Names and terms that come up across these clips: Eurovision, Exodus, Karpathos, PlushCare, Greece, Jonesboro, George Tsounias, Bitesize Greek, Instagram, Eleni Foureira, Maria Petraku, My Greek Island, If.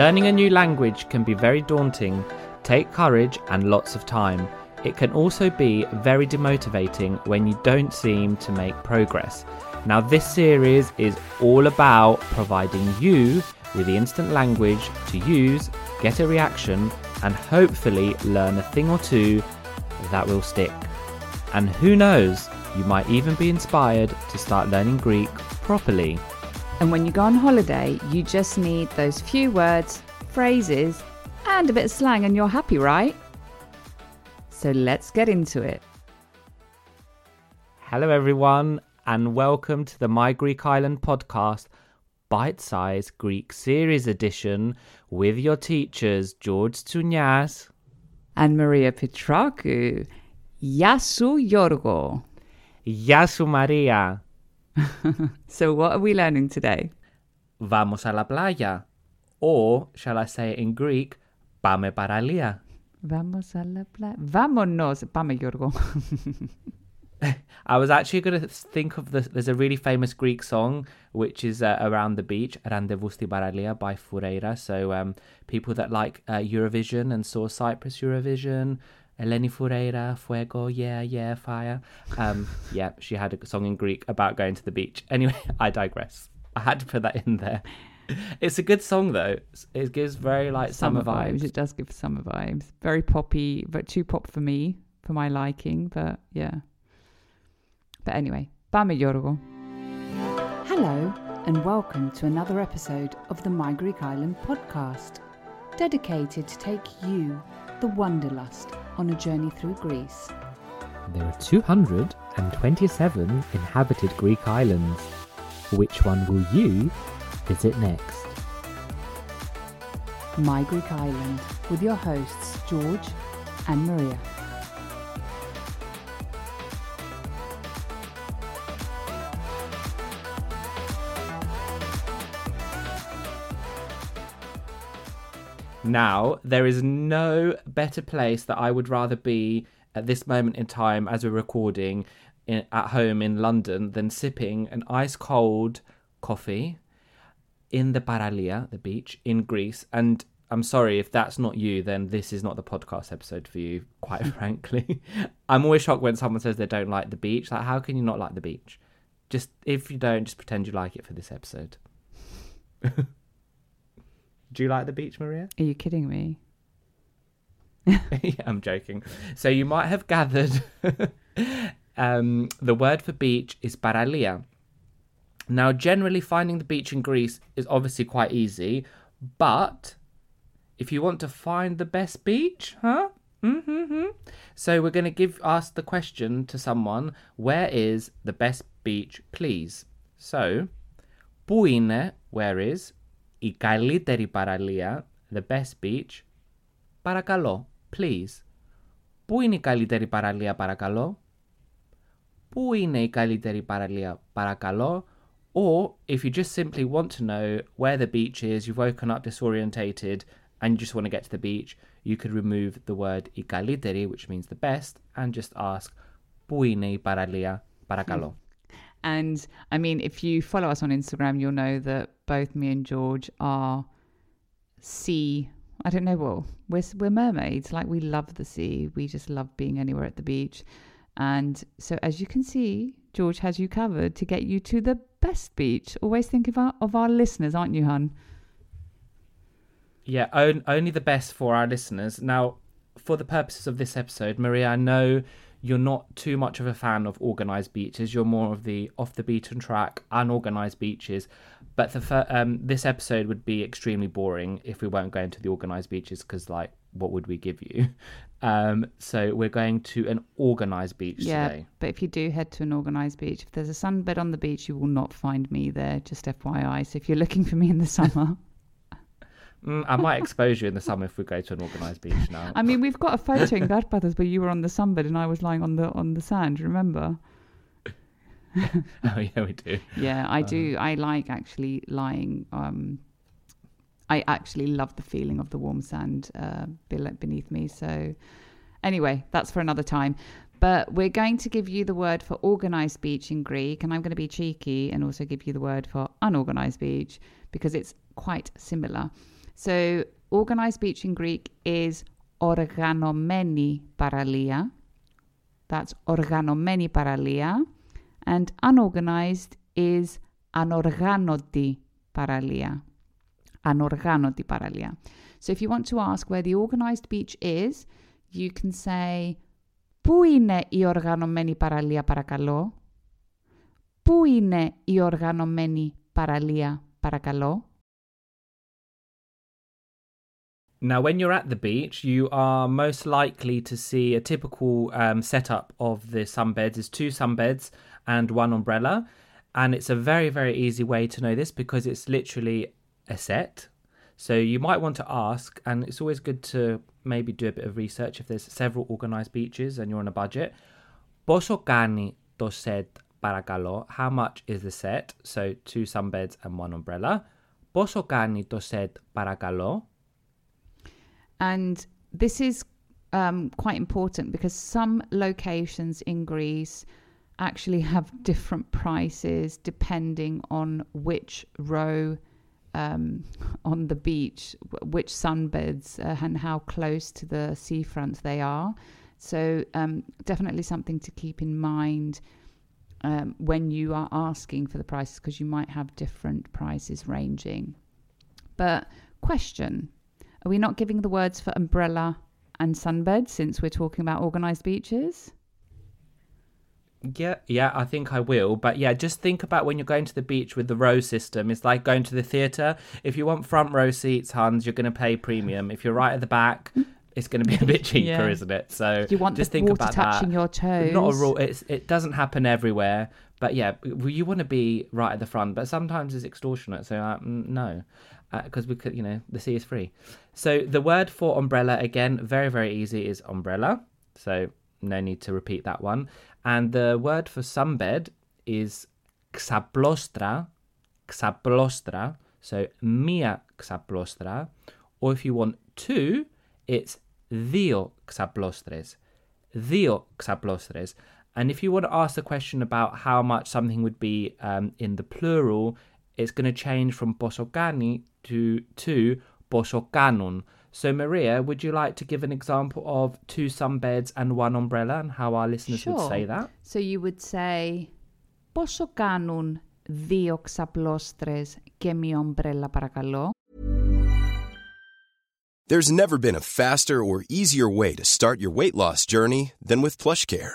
Learning a new language can be very daunting, take courage and lots of time. It can also be very demotivating when you don't seem to make progress. Now, this series is all about providing you with the instant language to use, get a reaction, and hopefully learn a thing or two that will stick. And who knows, you might even be inspired to start learning Greek properly. And when you go on holiday, you just need those few words, phrases, and a bit of slang, and you're happy, right? So let's get into it. Hello everyone, and welcome to the My Greek Island podcast, Bitesize Greek series edition, with your teachers George Tsounias and Maria Petraku. Γεια σου, Γιώργο. Γεια σου, Maria. So what are we learning today? Vamos a la playa. Or, shall I say it in Greek, πάμε παραλία. Vamos a la playa. Vámonos. Πάμε, Γιώργο. I was actually going to think of there's a really famous Greek song, which is Around the Beach, Rendezvous στη Παραλία by Foureira. So people that like Eurovision and saw Cyprus Eurovision, Eleni Foureira, Fuego, yeah, yeah, fire. Yeah, she had a song in Greek about going to the beach. Anyway, I digress. I had to put that in there. It's a good song, though. It gives very, like, summer vibes. It does give summer vibes. Very poppy, but too pop for me, for my liking, but yeah. But anyway, πάμε, Γιώργο. Hello and welcome to another episode of the My Greek Island podcast, dedicated to take you, the wanderlust, on a journey through Greece. There are 227 inhabited Greek islands. Which one will you visit next? My Greek Island, with your hosts George and Maria. Now, there is no better place that I would rather be at this moment in time as we're recording at home in London than sipping an ice-cold coffee in the Paralia, the beach, in Greece. And I'm sorry, if that's not you, then this is not the podcast episode for you, quite frankly. I'm always shocked when someone says they don't like the beach. Like, how can you not like the beach? Just, if you don't, just pretend you like it for this episode. Do you like the beach, Maria? Are you kidding me? Yeah, I'm joking. So you might have gathered the word for beach is paralia. Now, generally, finding the beach in Greece is obviously quite easy. But if you want to find the best beach, huh? So we're going to ask the question to someone, where is the best beach, please? So, πού είναι, where is, η καλύτερη παραλία, the best beach, παρακαλώ, please. Πού είναι η καλύτερη παραλία, παρακαλώ? Πού είναι η καλύτερη παραλία, παρακαλώ? Or, if you just simply want to know where the beach is, you've woken up disorientated and you just want to get to the beach, you could remove the word η καλύτερη, which means the best, and just ask, πού είναι η παραλία, παρακαλώ? And, I mean, if you follow us on Instagram, you'll know that both me and George are sea... I don't know, well, we're mermaids. Like, we love the sea. We just love being anywhere at the beach. And so, as you can see, George has you covered to get you to the best beach. Always think of our listeners, aren't you, hun? Yeah, only the best for our listeners. Now, for the purposes of this episode, Maria, I know you're not too much of a fan of organised beaches. You're more of the off-the-beaten-track, unorganised beaches. But this episode would be extremely boring if we weren't going to the organised beaches because, like, what would we give you? So we're going to an organised beach today. Yeah, but if you do head to an organised beach, if there's a sunbed on the beach, you will not find me there, just FYI. So if you're looking for me in the summer... I might expose you in the summer if we go to an organised beach now. I mean, we've got a photo in Karpathos where you were on the sunbed and I was lying on the sand, remember? Oh, yeah, we do. Yeah, I do. I like actually lying. I actually love the feeling of the warm sand beneath me. So anyway, that's for another time. But we're going to give you the word for organised beach in Greek, and I'm going to be cheeky and also give you the word for unorganised beach because it's quite similar. So organised beach in Greek is organomeni paralia. That's organomeni paralia. And unorganized is anorganoti paralia. Anorganoti paralia. So if you want to ask where the organised beach is, you can say, Πού είναι η οργανωμένη παραλία, παρακαλώ? Πού είναι η οργανωμένη παραλία, παρακαλώ? Now, when you're at the beach, you are most likely to see a typical setup of the sunbeds is two sunbeds and one umbrella. And it's a very, very easy way to know this because it's literally a set. So you might want to ask, and it's always good to maybe do a bit of research if there's several organised beaches and you're on a budget. Πόσο κάνει το set, παρακαλώ? How much is the set? So two sunbeds and one umbrella. Πόσο κάνει το set, παρακαλώ? And this is quite important because some locations in Greece actually have different prices depending on which row on the beach, which sunbeds and how close to the seafront they are. So definitely something to keep in mind when you are asking for the prices because you might have different prices ranging. But question... Are we not giving the words for umbrella and sunbed since we're talking about organised beaches? Yeah, I think I will. But yeah, just think about when you're going to the beach with the row system. It's like going to the theatre. If you want front row seats, Hans, you're going to pay premium. If you're right at the back, it's going to be a bit cheaper, yeah. Isn't it? So you want just the think water about touching that. Your toes. Not a rule. It doesn't happen everywhere. But yeah, you want to be right at the front, but sometimes it's extortionate. So no, because we could, the sea is free. So the word for umbrella, again, very, very easy is umbrella. So no need to repeat that one. And the word for sunbed is xaplostra, xaplostra. So μία xaplostra. Or if you want two, it's δύο xaplostres, δύο xaplostres. And if you want to ask the question about how much something would be in the plural, it's going to change from πόσο κάνει to πόσο κάνουν. So, Maria, would you like to give an example of two sunbeds and one umbrella and how our listeners would say that? So you would say, πόσο κάνουν δύο ξαπλώστρες και μία ομπρέλα, παρακαλώ? There's never been a faster or easier way to start your weight loss journey than with PlushCare.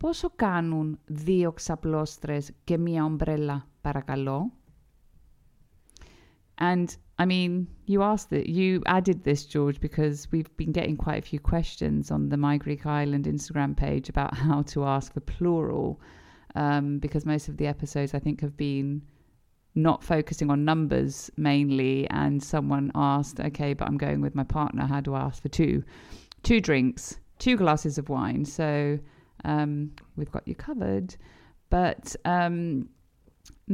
Πόσο κάνουν 2 ξαπλώστρες και μία ομπρέλα, παρακαλώ? And I mean, you added this, George, because we've been getting quite a few questions on the My Greek Island Instagram page about how to ask the plural, because most of the episodes, I think, have been not focusing on numbers mainly. And someone asked, okay, but I'm going with my partner. How do I ask for two? 2 drinks, 2 glasses of wine. So we've got you covered, but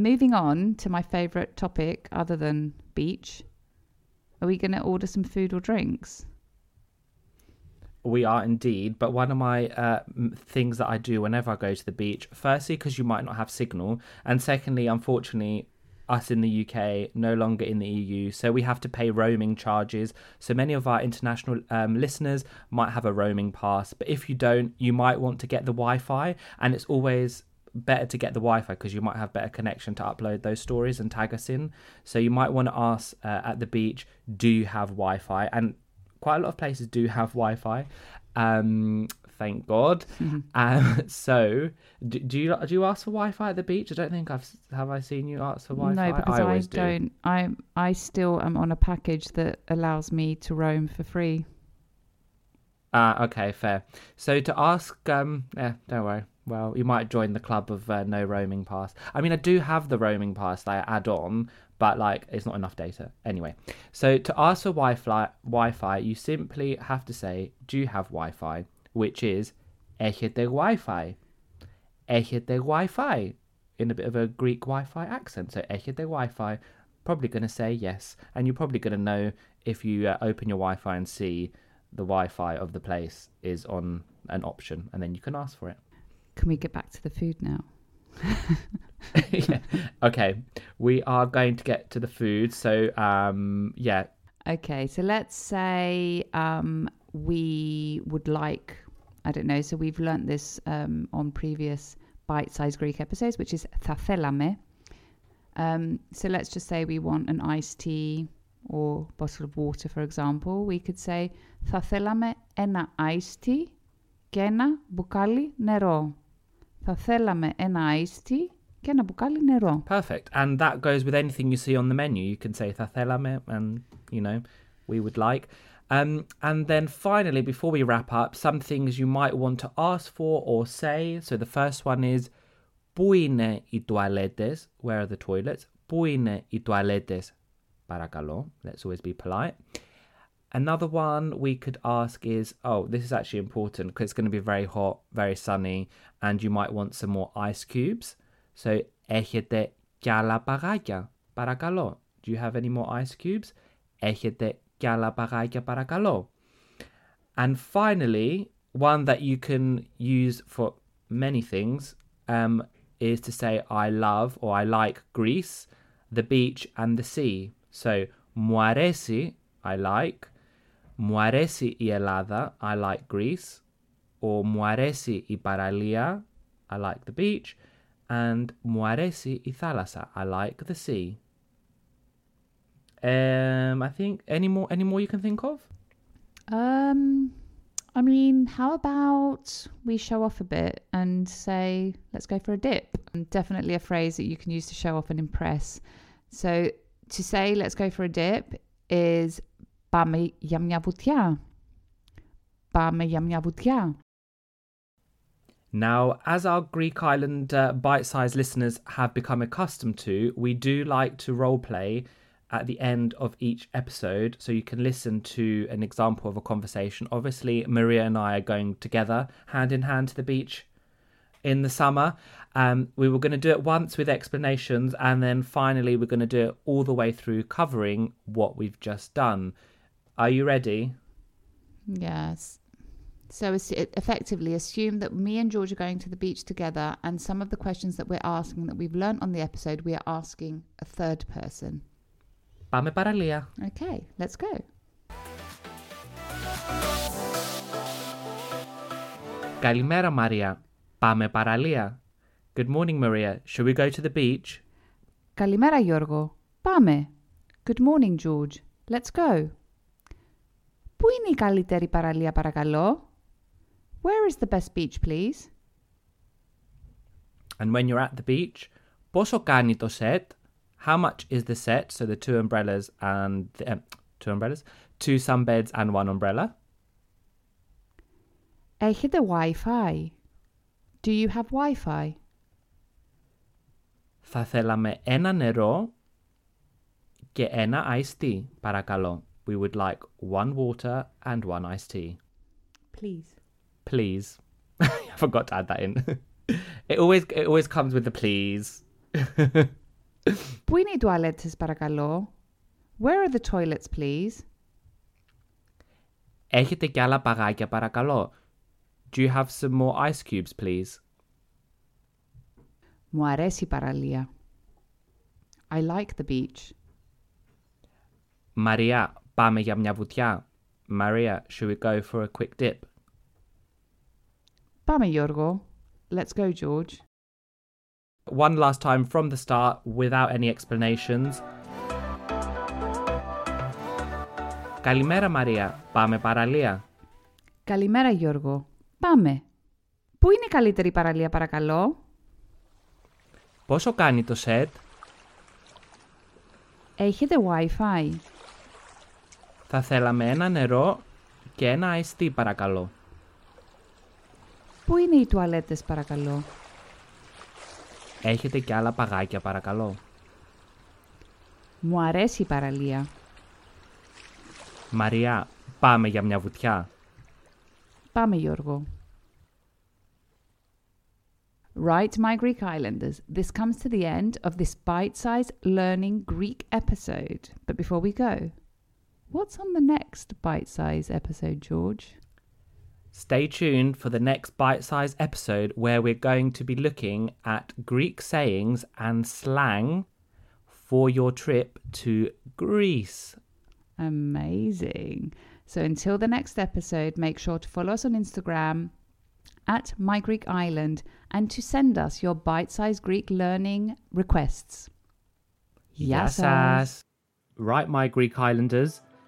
moving on to my favorite topic other than beach, are we going to order some food or drinks? We are indeed, but one of my things that I do whenever I go to the beach, firstly because you might not have signal, and secondly, unfortunately, us in the UK, no longer in the EU, so we have to pay roaming charges. So many of our international listeners might have a roaming pass, but if you don't, you might want to get the Wi-Fi, and it's always better to get the Wi-Fi because you might have better connection to upload those stories and tag us in. So you might want to ask at the beach, do you have Wi-Fi? And quite a lot of places do have Wi-Fi, thank God. Mm-hmm. So do you ask for Wi-Fi at the beach? I don't think have I seen you ask for Wi-Fi. No, because I don't. I still am on a package that allows me to roam for free. Okay, fair. So to ask, don't worry. Well, you might join the club of no roaming pass. I mean, I do have the roaming pass that I add on, but it's not enough data. Anyway, so to ask for Wi-Fi, you simply have to say, do you have Wi-Fi? Which is, έχετε Wi-Fi. Έχετε Wi-Fi. In a bit of a Greek Wi-Fi accent. So, έχετε Wi-Fi. Probably going to say yes. And you're probably going to know if you open your Wi-Fi and see the Wi-Fi of the place is on an option. And then you can ask for it. Can we get back to the food now? Yeah. Okay. We are going to get to the food. So, yeah. Okay. So, let's say we would like... I don't know. So we've learnt this on previous Bitesize Greek episodes, which is θα θέλαμε. So let's just say we want an iced tea or bottle of water, for example. We could say θα θέλαμε ένα iced tea και ένα μπουκάλι νερό. Θα θέλαμε ένα iced tea και ένα μπουκάλι νερό. Perfect. And that goes with anything you see on the menu. You can say θα θέλαμε and, you know, we would like... and then finally, before we wrap up, some things you might want to ask for or say. So the first one is, Πού είναι οι τουαλέτες? Where are the toilets? Πού είναι οι τουαλέτες? Παρακαλώ. Let's always be polite. Another one we could ask is, oh, this is actually important because it's going to be very hot, very sunny, and you might want some more ice cubes. So, έχετε κι άλλα παγάκια? Παρακαλώ. Do you have any more ice cubes? Έχετε κι άλλα παγάκια, παρακαλώ. And finally, one that you can use for many things is to say I love or I like Greece, the beach and the sea. So, μου αρέσει, I like. Μου αρέσει η Ελλάδα, I like Greece. Or μου αρέσει η παραλία, I like the beach. And μου αρέσει η θάλασσα, I like the sea. I think any more you can think of? I mean, how about we show off a bit and say, let's go for a dip? And definitely a phrase that you can use to show off and impress. So to say, let's go for a dip is Πάμε για μια βουτιά. Πάμε για μια βουτιά. Now, as our Greek Island bite-sized listeners have become accustomed to, we do like to role play at the end of each episode, so you can listen to an example of a conversation. Obviously, Maria and I are going together, hand in hand, to the beach in the summer. We were going to do it once with explanations, and then finally we're going to do it all the way through, covering what we've just done. Are you ready? Yes. So effectively assume that me and George are going to the beach together, and some of the questions that we're asking that we've learned on the episode, we are asking a third person. Πάμε παραλία. Okay, let's go. Καλημέρα, Μαρία. Πάμε παραλία. Good morning, Maria. Should we go to the beach? Καλημέρα, Γιώργο. Πάμε. Good morning, George. Let's go. Πού είναι η καλύτερη παραλία, παρακαλώ? Where is the best beach, please? And when you're at the beach, πόσο κάνει το set? How much is the set? So the two sunbeds and one umbrella. Έχετε Wi-Fi? Do you have Wi-Fi? Θα θέλαμε ένα νερό και ένα iced tea, παρακαλώ. We would like one water and one iced tea. Please. Please. I forgot to add that in. It always comes with the please. Πού είναι οι τουαλέτες, παρακαλώ? Where are the toilets, please? Έχετε κι άλλα παγάκια, παρακαλώ? Do you have some more ice cubes, please? Μου αρέσει η παραλία. I like the beach. Μαρία, πάμε για μια βουτιά? Maria, should we go for a quick dip? Πάμε, Γιώργο. Let's go, George. One last time from the start, without any explanations. Καλημέρα, Μαρία. Πάμε παραλία. Καλημέρα, Γιώργο. Πάμε. Πού είναι η καλύτερη παραλία, παρακαλώ? Πόσο κάνει το set? Έχετε Wi-Fi? Θα θέλαμε ένα νερό και ένα iced tea, παρακαλώ. Πού είναι οι τουαλέτες, παρακαλώ? Έχετε κι άλλα παγάκια, παρακαλώ? Μου αρέσει η παραλία. Μαρία, πάμε για μια βουτιά? Πάμε, Γιώργο. Right, my Greek Islanders, this comes to the end of this bite-sized learning Greek episode. But before we go, what's on the next bite-sized episode, George? Stay tuned for the next bite-sized episode where we're going to be looking at Greek sayings and slang for your trip to Greece. Amazing. So until the next episode, make sure to follow us on Instagram at My Greek Island, and to send us your bite-sized Greek learning requests. Yassas! Right, My Greek Islanders,